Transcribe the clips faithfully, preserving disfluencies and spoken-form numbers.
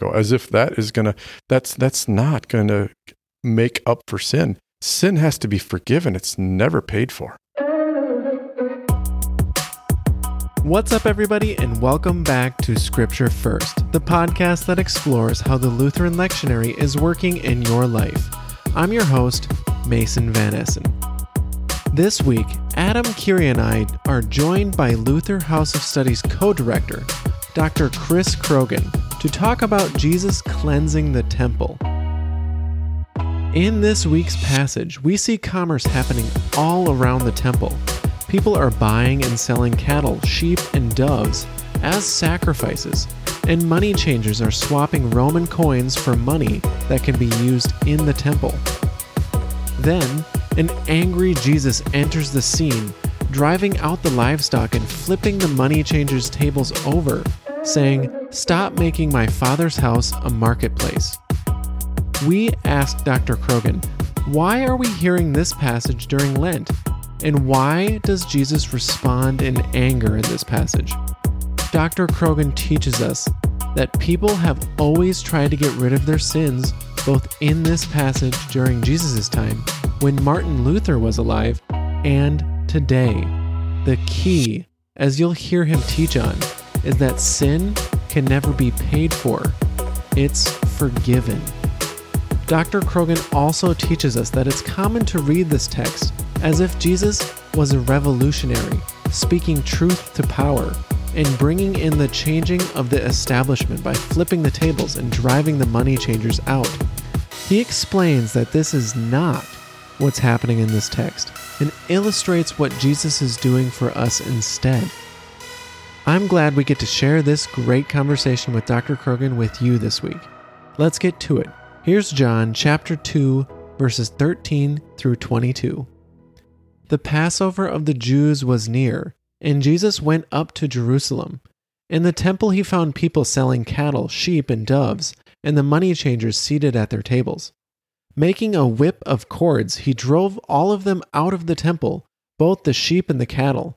ago, as if that is going to, that's that's not going to make up for sin. Sin has to be forgiven. It's never paid for. What's up, everybody, and welcome back to Scripture First, the podcast that explores how the Lutheran lectionary is working in your life. I'm your host, Mason Van Essen. This week, Adam Keery and I are joined by Luther House of Studies co-director, Doctor Chris Krogan, to talk about Jesus cleansing the temple. In this week's passage, we see commerce happening all around the temple. People are buying and selling cattle, sheep, and doves as sacrifices, and money changers are swapping Roman coins for money that can be used in the temple. Then, an angry Jesus enters the scene, driving out the livestock and flipping the money changers' tables over, saying, "Stop making my Father's house a marketplace." We asked Doctor Krogan, why are we hearing this passage during Lent? And why does Jesus respond in anger in this passage? Doctor Krogan teaches us that people have always tried to get rid of their sins, both in this passage during Jesus' time, when Martin Luther was alive, and today. The key, as you'll hear him teach on, is that sin can never be paid for. It's forgiven. Doctor Krogan also teaches us that it's common to read this text as if Jesus was a revolutionary, speaking truth to power, and bringing in the changing of the establishment by flipping the tables and driving the money changers out. He explains that this is not what's happening in this text, and illustrates what Jesus is doing for us instead. I'm glad we get to share this great conversation with Doctor Krogan with you this week. Let's get to it. Here's John chapter two, verses thirteen through twenty-two. The Passover of the Jews was near, and Jesus went up to Jerusalem. In the temple he found people selling cattle, sheep, and doves, and the money changers seated at their tables. Making a whip of cords, he drove all of them out of the temple, both the sheep and the cattle.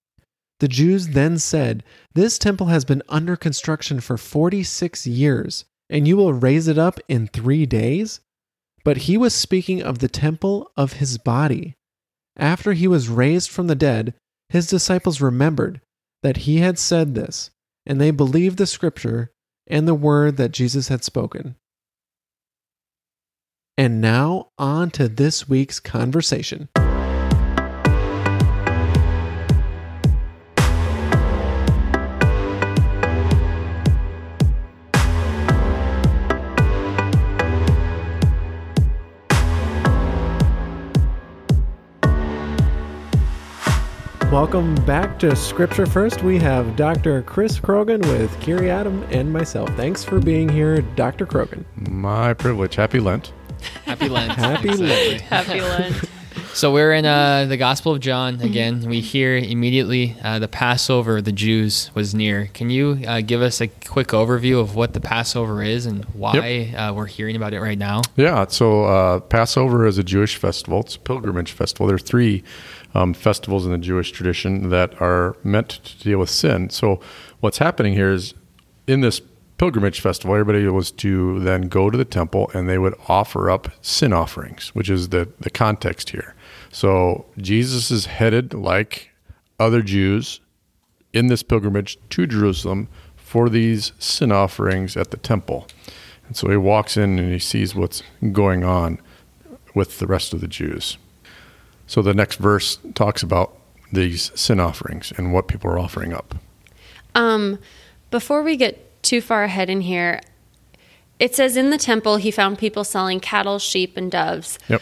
The Jews then said, "This temple has been under construction for forty-six years, and you will raise it up in three days?" But he was speaking of the temple of his body. After he was raised from the dead, his disciples remembered that he had said this, and they believed the scripture and the word that Jesus had spoken. And now, on to this week's conversation. Welcome back to Scripture First. We have Doctor Chris Krogan with Keery Adam and myself. Thanks for being here, Doctor Krogan. My privilege. Happy Lent. Happy Lent. Happy exactly. Lent. Happy Lent. So we're in uh, the Gospel of John again. We hear immediately uh, the Passover of the Jews was near. Can you uh, give us a quick overview of what the Passover is and why yep. uh, we're hearing about it right now? Yeah, so uh, Passover is a Jewish festival. It's a pilgrimage festival. There are three um, festivals in the Jewish tradition that are meant to deal with sin. So what's happening here is in this pilgrimage festival, everybody was to then go to the temple and they would offer up sin offerings, which is the, the context here. So Jesus is headed, like other Jews, in this pilgrimage to Jerusalem for these sin offerings at the temple. And so he walks in and he sees what's going on with the rest of the Jews. So the next verse talks about these sin offerings and what people are offering up. Um, before we get too far ahead in here, it says in the temple he found people selling cattle, sheep, and doves. Yep.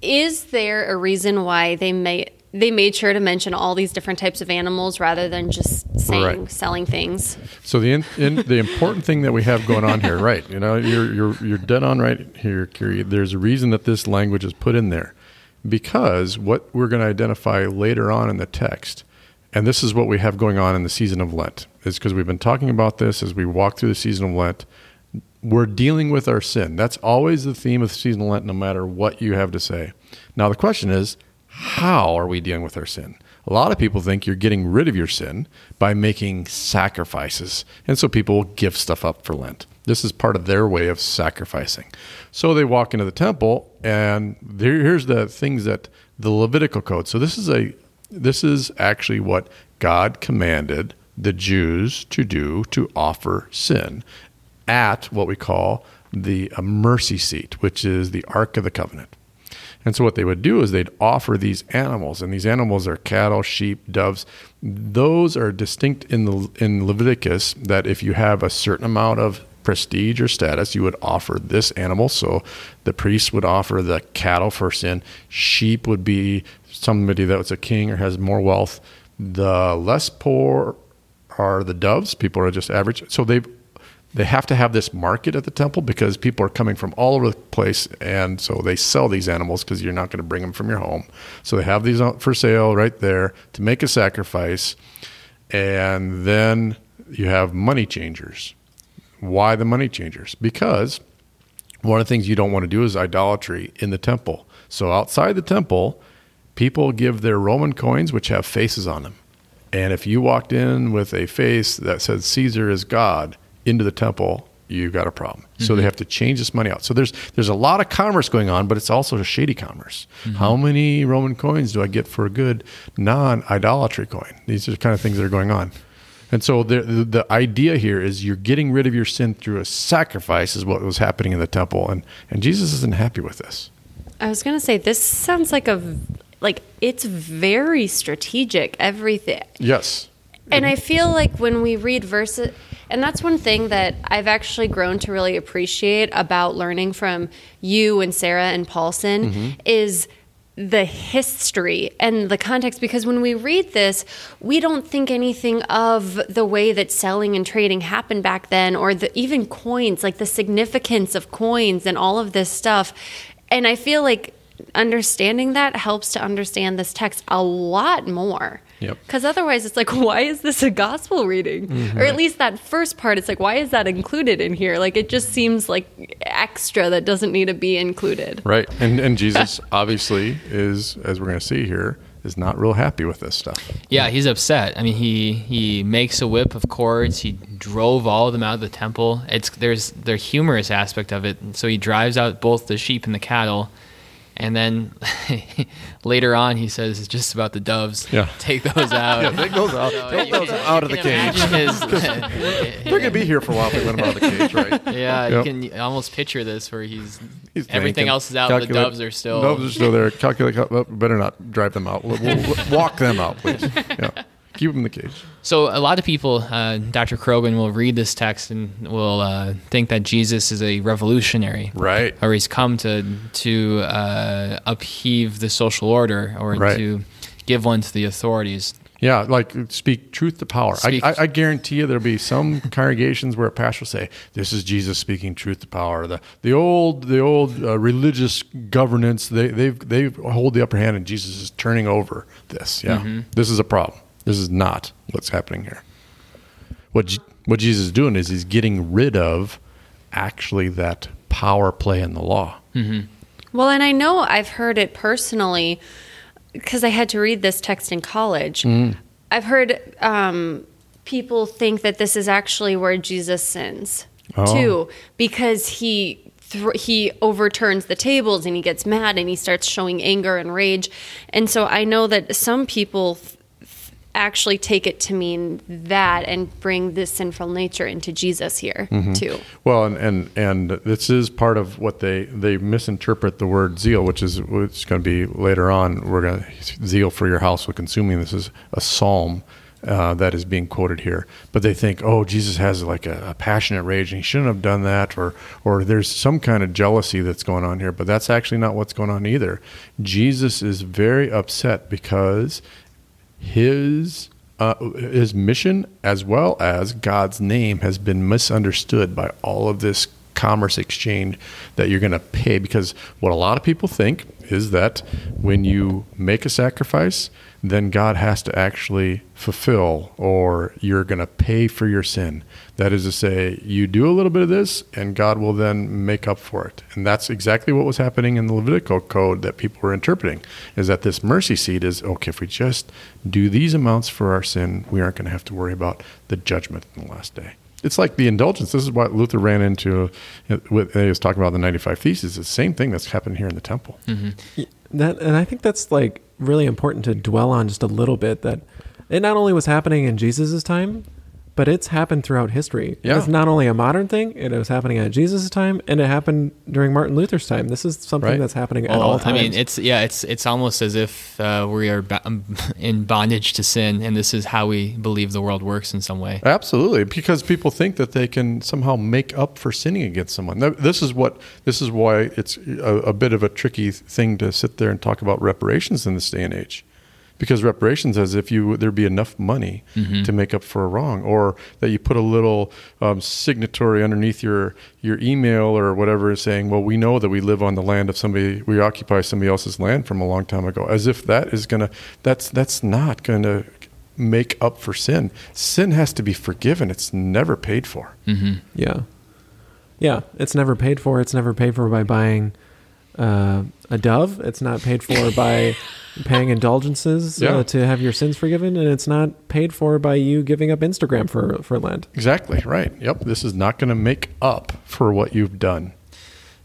Is there a reason why they may they made sure to mention all these different types of animals rather than just saying right. selling things. So the in, in, the important thing that we have going on here, right? You know, you're you're you're dead on right here, Keery. There's a reason that this language is put in there, because what we're going to identify later on in the text, and this is what we have going on in the season of Lent, is because we've been talking about this as we walk through the season of Lent. We're dealing with our sin. That's always the theme of the season of Lent, no matter what you have to say. Now the question is, how are we dealing with our sin? A lot of people think you're getting rid of your sin by making sacrifices. And so people will give stuff up for Lent. This is part of their way of sacrificing. So they walk into the temple, and there, here's the things that the Levitical code. So this is a this is actually what God commanded the Jews to do, to offer sin at what we call the mercy seat, which is the Ark of the Covenant. And so what they would do is they'd offer these animals, and these animals are cattle, sheep, doves. Those are distinct in the in Leviticus, that if you have a certain amount of prestige or status, you would offer this animal. So the priest would offer the cattle for sin. Sheep would be somebody that was a king or has more wealth. The less poor are the doves. People are just average. So they've They have to have this market at the temple because people are coming from all over the place, and so they sell these animals because you're not going to bring them from your home. So they have these for sale right there to make a sacrifice, and then you have money changers. Why the money changers? Because one of the things you don't want to do is idolatry in the temple. So outside the temple, people give their Roman coins which have faces on them. And if you walked in with a face that said Caesar is God into the temple, you've got a problem. Mm-hmm. So they have to change this money out. So there's there's a lot of commerce going on, but it's also a shady commerce. Mm-hmm. How many Roman coins do I get for a good non-idolatry coin? These are the kind of things that are going on. And so the, the, the idea here is you're getting rid of your sin through a sacrifice is what was happening in the temple. And, and Jesus isn't happy with this. I was going to say, this sounds like a, like it's very strategic, everything. Yes. And I feel like when we read verses, and that's one thing that I've actually grown to really appreciate about learning from you and Sarah and Paulson, mm-hmm. is the history and the context. Because when we read this, we don't think anything of the way that selling and trading happened back then, or the, even coins, like the significance of coins and all of this stuff. And I feel like understanding that helps to understand this text a lot more. Yep. Because otherwise it's like, why is this a gospel reading? Mm-hmm. Or at least that first part, it's like, why is that included in here? Like, it just seems like extra that doesn't need to be included. Right. And and Jesus obviously is, as we're going to see here, is not real happy with this stuff. Yeah, he's upset. I mean, he he makes a whip of cords. He drove all of them out of the temple. It's there's the humorous aspect of it. And so he drives out both the sheep and the cattle. And then later on, he says, it's just about the doves. Yeah. Take those out. Yeah, take those out. So take those can, out of the cage. His, they're going to be here for a while if we let them out of the cage, right? Yeah, yep. You can almost picture this where he's, he's everything else is out, calculate, but the doves are still. Doves are still there. Calculate, better not drive them out. We'll, we'll walk them out, please. Yeah. Keep them in the cage. So a lot of people, uh, Doctor Krogan, will read this text and will uh, think that Jesus is a revolutionary. Right. Or he's come to to uh, upheave the social order, or right. to give one to the authorities. Yeah, like speak truth to power. I, I, I guarantee you there'll be some congregations where a pastor will say, this is Jesus speaking truth to power. The the old the old uh, religious governance, they they've, they hold the upper hand, and Jesus is turning over this. Yeah, mm-hmm. This is a problem. This is not what's happening here. What what Jesus is doing is he's getting rid of actually that power play in the law. Mm-hmm. Well, and I know I've heard it personally because I had to read this text in college. Mm. I've heard um, people think that this is actually where Jesus sins, oh. too, because he... he overturns the tables and he gets mad and he starts showing anger and rage. And so I know that some people Th- actually take it to mean that and bring this sinful nature into Jesus here, mm-hmm. too. Well, and, and and this is part of what they, they misinterpret the word zeal, which is which is going to be later on. We're going to, zeal for your house will consume me. This is a psalm uh, that is being quoted here. But they think, oh, Jesus has like a, a passionate rage and he shouldn't have done that, or or there's some kind of jealousy that's going on here. But that's actually not what's going on either. Jesus is very upset because his uh, his mission as well as God's name has been misunderstood by all of this commerce exchange that you're going to pay. Because what a lot of people think is that when you make a sacrifice, then God has to actually fulfill, or you're going to pay for your sin. That is to say, you do a little bit of this and God will then make up for it. And that's exactly what was happening in the Levitical code that people were interpreting, is that this mercy seat is, okay, if we just do these amounts for our sin, we aren't going to have to worry about the judgment in the last day. It's like the indulgence. This is what Luther ran into when he was talking about the ninety-five Theses. It's the same thing that's happened here in the temple. Mm-hmm. That, and I think that's like really important to dwell on just a little bit, that it not only was happening in Jesus' time, but it's happened throughout history. Yeah. It's not only a modern thing, it was happening at Jesus' time, and it happened during Martin Luther's time. This is something right. that's happening well, at all times. I mean, it's yeah, it's it's almost as if uh, we are in bondage to sin, and this is how we believe the world works in some way. Absolutely, because people think that they can somehow make up for sinning against someone. This is what this is why it's a, a bit of a tricky thing to sit there and talk about reparations in this day and age. Because reparations, as if you there'd be enough money mm-hmm. to make up for a wrong, or that you put a little um, signatory underneath your your email or whatever, saying, "Well, we know that we live on the land of somebody, we occupy somebody else's land from a long time ago." As if that is gonna that's that's not gonna make up for sin. Sin has to be forgiven. It's never paid for. Mm-hmm. Yeah, yeah, it's never paid for. It's never paid for by buying uh, a dove. It's not paid for by paying indulgences yeah. uh, to have your sins forgiven, and it's not paid for by you giving up Instagram for, for Lent. Exactly, right. Yep, this is not going to make up for what you've done.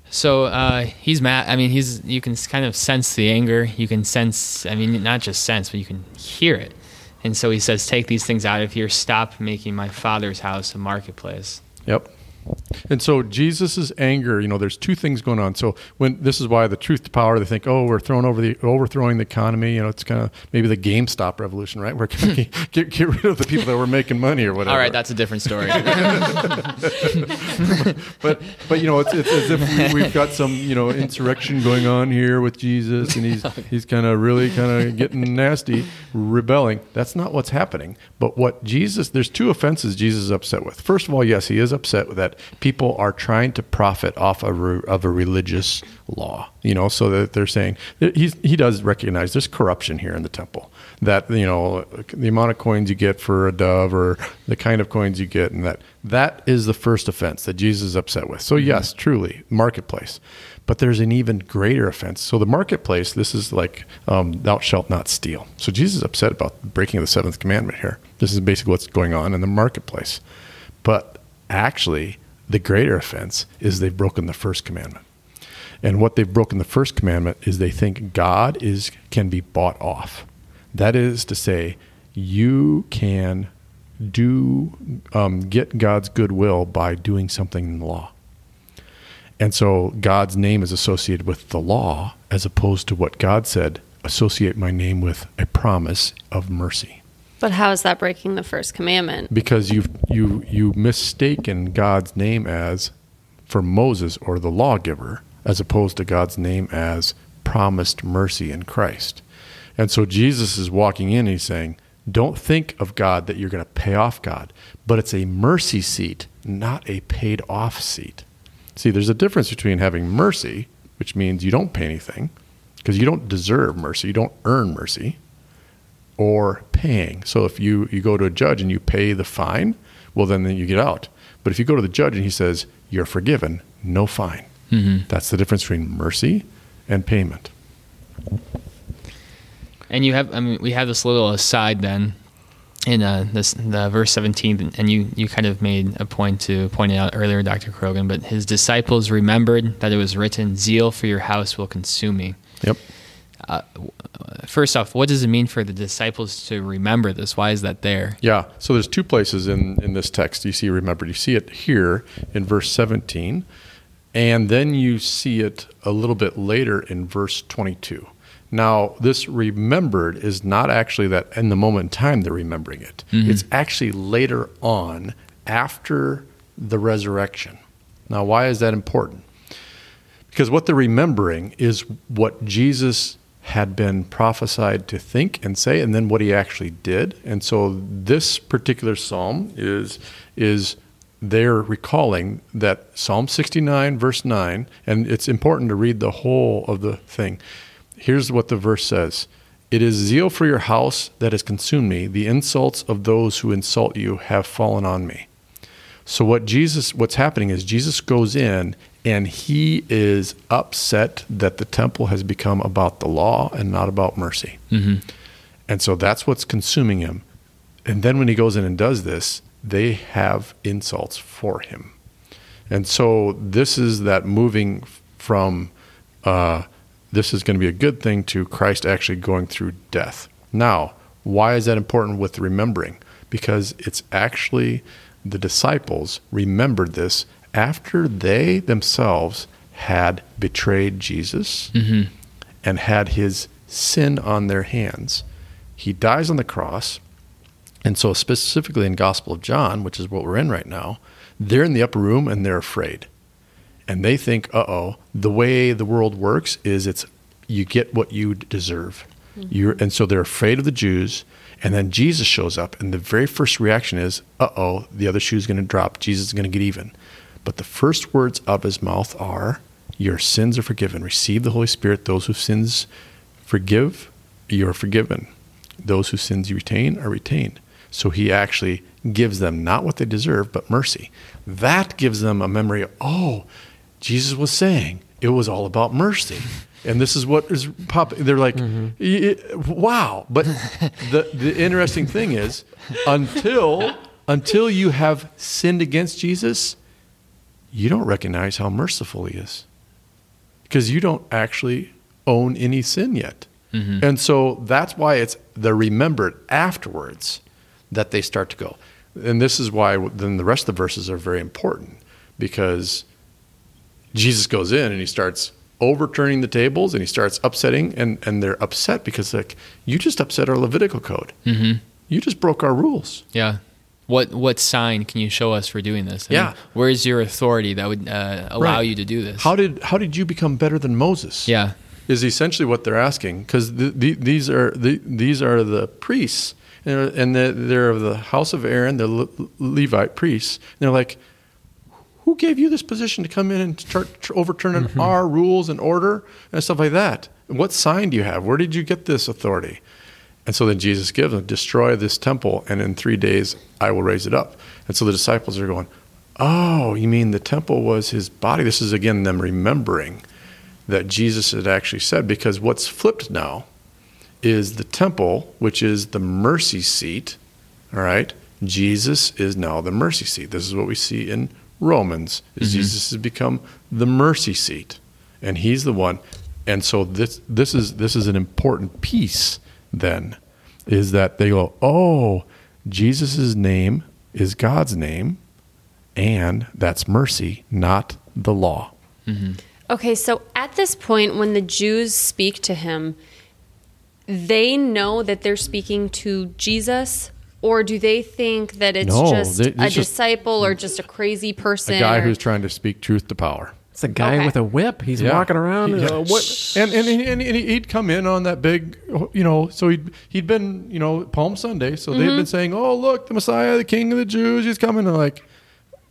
So uh, he's mad. I mean, he's you can kind of sense the anger. You can sense, I mean, not just sense, but you can hear it. And so he says, take these things out of here. Stop making my Father's house a marketplace. Yep. And so Jesus's anger, you know, there's two things going on. So when this is why the truth to power, they think, oh, we're throwing over the overthrowing the economy. You know, it's kind of maybe the GameStop revolution, right? We're going to get, get rid of the people that were making money or whatever. All right, that's a different story. but but you know, it's, it's as if we've got some you know insurrection going on here with Jesus, and he's he's kind of really kind of getting nasty, rebelling. That's not what's happening. But what Jesus, there's two offenses Jesus is upset with. First of all, yes, he is upset with that. People are trying to profit off of a religious law, you know, so that they're saying he's, he does recognize there's corruption here in the temple, that, you know, the amount of coins you get for a dove or the kind of coins you get, and that that is the first offense that Jesus is upset with. So yes, truly, marketplace. But there's an even greater offense. So the marketplace, this is like um, thou shalt not steal. So Jesus is upset about the breaking of the seventh commandment here. This is basically what's going on in the marketplace. But actually, the greater offense is they've broken the first commandment. And what they've broken the first commandment is they think God is can be bought off. That is to say, you can do um, get God's goodwill by doing something in the law. And so God's name is associated with the law, as opposed to what God said, associate my name with a promise of mercy. But how is that breaking the first commandment? Because you've you you mistaken God's name as for Moses or the lawgiver, as opposed to God's name as promised mercy in Christ. And so Jesus is walking in and he's saying, don't think of God that you're going to pay off God, but it's a mercy seat, not a paid off seat. See, there's a difference between having mercy, which means you don't pay anything, because you don't deserve mercy, you don't earn mercy, or paying. So if you, you go to a judge and you pay the fine, well, then, then you get out. But if you go to the judge and he says, you're forgiven, no fine. Mm-hmm. That's the difference between mercy and payment. And you have, I mean, we have this little aside then in uh, this the verse seventeen, and you, you kind of made a point to point it out earlier, Doctor Krogan, but his disciples remembered that it was written, zeal for your house will consume me. Yep. Uh, first off, what does it mean for the disciples to remember this? Why is that there? Yeah, so there's two places in, in this text you see remembered. You see it here in verse seventeen, and then you see it a little bit later in verse twenty-two. Now, this remembered is not actually that in the moment in time they're remembering it. Mm-hmm. It's actually later on after the resurrection. Now, why is that important? Because what they're remembering is what Jesus had been prophesied to think and say, and then what he actually did. And so this particular psalm is is they're recalling that Psalm sixty-nine, verse nine, and it's important to read the whole of the thing. Here's what the verse says. It is zeal for your house that has consumed me. The insults of those who insult you have fallen on me. So what Jesus, what's happening is Jesus goes in and he is upset that the temple has become about the law and not about mercy. Mm-hmm. And so that's what's consuming him. And then when he goes in and does this, they have insults for him. And so this is that moving from uh, this is going to be a good thing to Christ actually going through death. Now, why is that important with remembering? Because it's actually... the disciples remembered this after they themselves had betrayed Jesus mm-hmm. and had his sin on their hands. He dies on the cross. And so specifically in Gospel of John, which is what we're in right now, they're in the upper room and they're afraid. And they think, uh-oh, the way the world works is it's you get what you deserve. Mm-hmm. You're, and so they're afraid of the Jews. And then Jesus shows up, and the very first reaction is, uh-oh, the other shoe's going to drop. Jesus is going to get even. But the first words of his mouth are, your sins are forgiven. Receive the Holy Spirit. Those whose sins forgive, you're forgiven. Those whose sins you retain are retained. So he actually gives them not what they deserve, but mercy. That gives them a memory of, oh, Jesus was saying it was all about mercy. And this is what is popping. They're like, mm-hmm. wow. But the, the interesting thing is until until you have sinned against Jesus, you don't recognize how merciful he is because you don't actually own any sin yet. Mm-hmm. And so that's why it's the remembered afterwards that they start to go. And this is why then the rest of the verses are very important because Jesus goes in and he starts overturning the tables, and he starts upsetting, and, and they're upset because like you just upset our Levitical code. Mm-hmm. You just broke our rules. Yeah. What what sign can you show us for doing this? I yeah. mean, where is your authority that would uh, allow right. you to do this? How did how did you become better than Moses? Yeah, is essentially what they're asking because the, the, these are the these are the priests and they're, they're of the house of Aaron, the Le- Levite priests. And they're like, who gave you this position to come in and start t- overturning mm-hmm. our rules and order and stuff like that? What sign do you have? Where did you get this authority? And so then Jesus gives them, destroy this temple, and in three days I will raise it up. And so the disciples are going, oh, you mean the temple was his body? This is, again, them remembering that Jesus had actually said, because what's flipped now is the temple, which is the mercy seat, all right? Jesus is now the mercy seat. This is what we see in Romans is mm-hmm. Jesus has become the mercy seat, and he's the one. And so this this is this is an important piece then, is that they go, oh, Jesus' name is God's name, and that's mercy, not the law. Mm-hmm. Okay, so at this point when the Jews speak to him, they know that they're speaking to Jesus. Or do they think that it's no, just they, a just disciple or just a crazy person? A guy or... who's trying to speak truth to power. It's a guy okay. with a whip. He's yeah. walking around. He, yeah. what, and, and, and, and he'd come in on that big, you know, so he'd, he'd been, you know, Palm Sunday. So mm-hmm. they'd been saying, oh, look, the Messiah, the King of the Jews, he's coming. And like,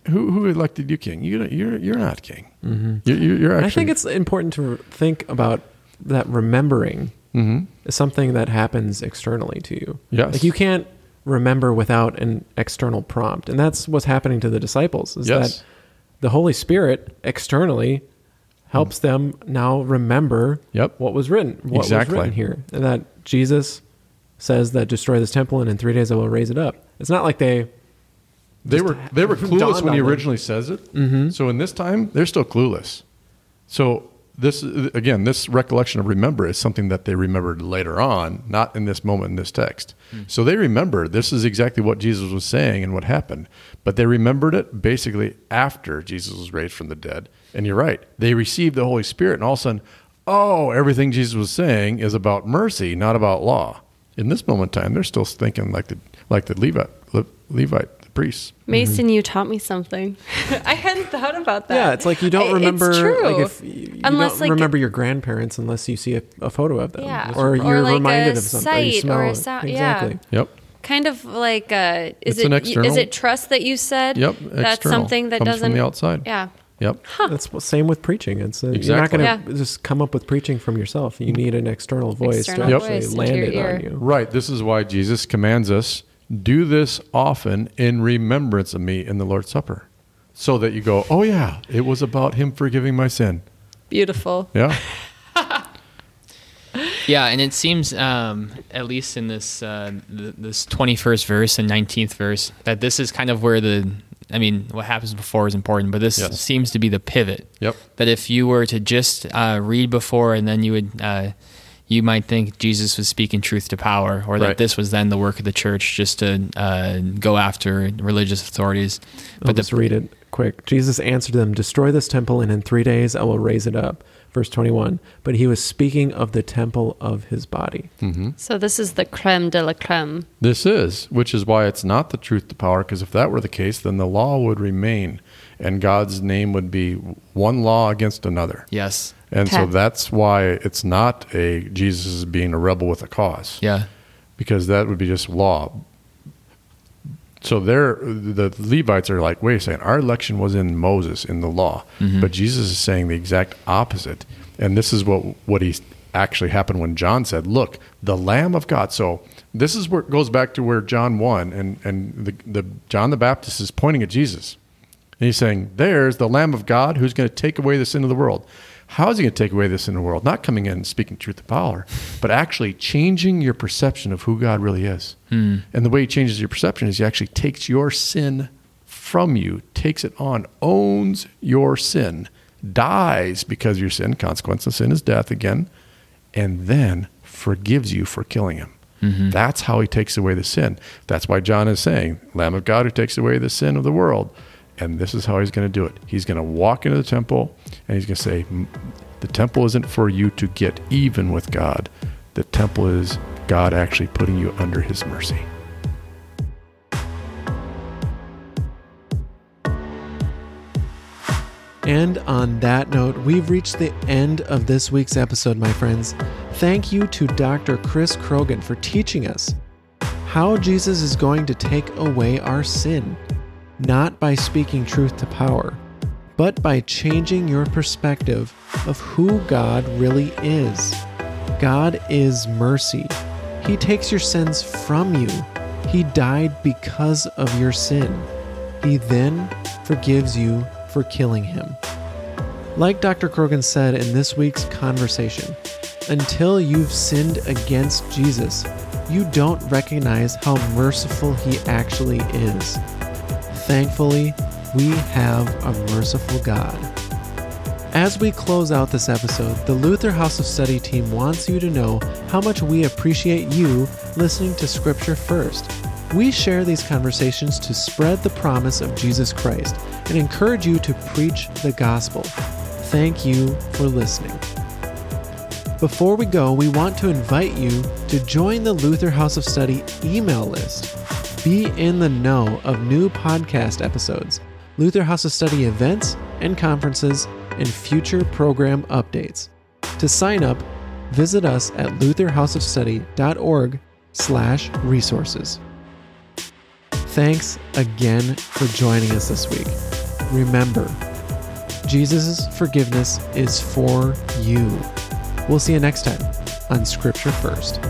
who, who elected you king? You, you're, you're not king. Mm-hmm. You're, you're actually... I think it's important to think about that remembering mm-hmm. is something that happens externally to you. Yes. Like you can't remember without an external prompt. And that's what's happening to the disciples is yes. that the Holy Spirit externally helps mm. them now remember yep. what was written, what exactly. was written here. And that Jesus says that destroy this temple and in three days I will raise it up. It's not like they... They were they were clueless when he originally them. says it. Mm-hmm. So in this time, they're still clueless. So this, again, this recollection of remember is something that they remembered later on, not in this moment in this text. Mm. So they remember this is exactly what Jesus was saying and what happened, but they remembered it basically after Jesus was raised from the dead. And you're right. They received the Holy Spirit and all of a sudden, oh, everything Jesus was saying is about mercy, not about law. In this moment in time, they're still thinking like the like the Levite, Le, Levite the priests. Mason, mm-hmm. you taught me something. I hadn't thought about that. Yeah, it's like you don't I, remember. It's true. Like if you, unless, you don't like, remember your grandparents unless you see a, a photo of them, yeah. or, or you're like reminded of something. Or you smell or a sight, exactly. Yeah. Yep. Kind of like uh, is it's it an is it trust that you said? Yep. External. That's something that comes doesn't from the outside. Yeah. Yep. Huh. That's the same with preaching. It's uh, exactly. You're not going to yeah. just come up with preaching from yourself. You need an external voice external to yep. actually voice land it ear. On you. Right. This is why Jesus commands us, do this often in remembrance of me in the Lord's Supper. So that you go, oh yeah, it was about him forgiving my sin. Beautiful. Yeah. Yeah, and it seems, um, at least in this uh, th- this twenty-first verse and nineteenth verse, that this is kind of where the, I mean, what happens before is important, but this yes. seems to be the pivot. Yep. That if you were to just uh, read before and then you would, uh, you might think Jesus was speaking truth to power, or that right. this was then the work of the church just to uh, go after religious authorities. I'll but just the, read it quick. Jesus answered them, destroy this temple and in three days I will raise it up. Verse twenty-one, but he was speaking of the temple of his body. Mm-hmm. So this is the creme de la creme. This is, which is why it's not the truth to power, because if that were the case, then the law would remain, and God's name would be one law against another. Yes. And okay. so that's why it's not a Jesus is being a rebel with a cause. Yeah. Because that would be just law. So they're, the Levites are like, wait a second, our election was in Moses, in the law. Mm-hmm. But Jesus is saying the exact opposite. And this is what, what he actually happened when John said, look, the Lamb of God. So this is where it goes back to where John one and, and the, the John the Baptist is pointing at Jesus. And he's saying, there's the Lamb of God who's going to take away the sin of the world. How is he going to take away the sin of the world? Not coming in and speaking truth to power, but actually changing your perception of who God really is. Hmm. And the way he changes your perception is he actually takes your sin from you, takes it on, owns your sin, dies because of your sin, consequence of sin is death again, and then forgives you for killing him. Mm-hmm. That's how he takes away the sin. That's why John is saying, Lamb of God who takes away the sin of the world. And this is how he's going to do it. He's going to walk into the temple and he's going to say, the temple isn't for you to get even with God. The temple is God actually putting you under his mercy. And on that note, we've reached the end of this week's episode, my friends. Thank you to Doctor Chris Krogan for teaching us how Jesus is going to take away our sin. Not by speaking truth to power, but by changing your perspective of who God really is. God is mercy. He takes your sins from you. He died because of your sin. He then forgives you for killing him. Like Doctor Krogan said in this week's conversation, until you've sinned against Jesus, you don't recognize how merciful he actually is. Thankfully, we have a merciful God. As we close out this episode, the Luther House of Study team wants you to know how much we appreciate you listening to Scripture First. We share these conversations to spread the promise of Jesus Christ and encourage you to preach the gospel. Thank you for listening. Before we go, we want to invite you to join the Luther House of Study email list. Be in the know of new podcast episodes, Luther House of Study events and conferences, and future program updates. To sign up, visit us at lutherhouseofstudy.org slash resources. Thanks again for joining us this week. Remember, Jesus' forgiveness is for you. We'll see you next time on Scripture First.